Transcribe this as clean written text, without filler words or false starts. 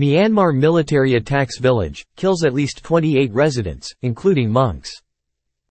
Myanmar military attacks village, kills at least 28 residents, including monks.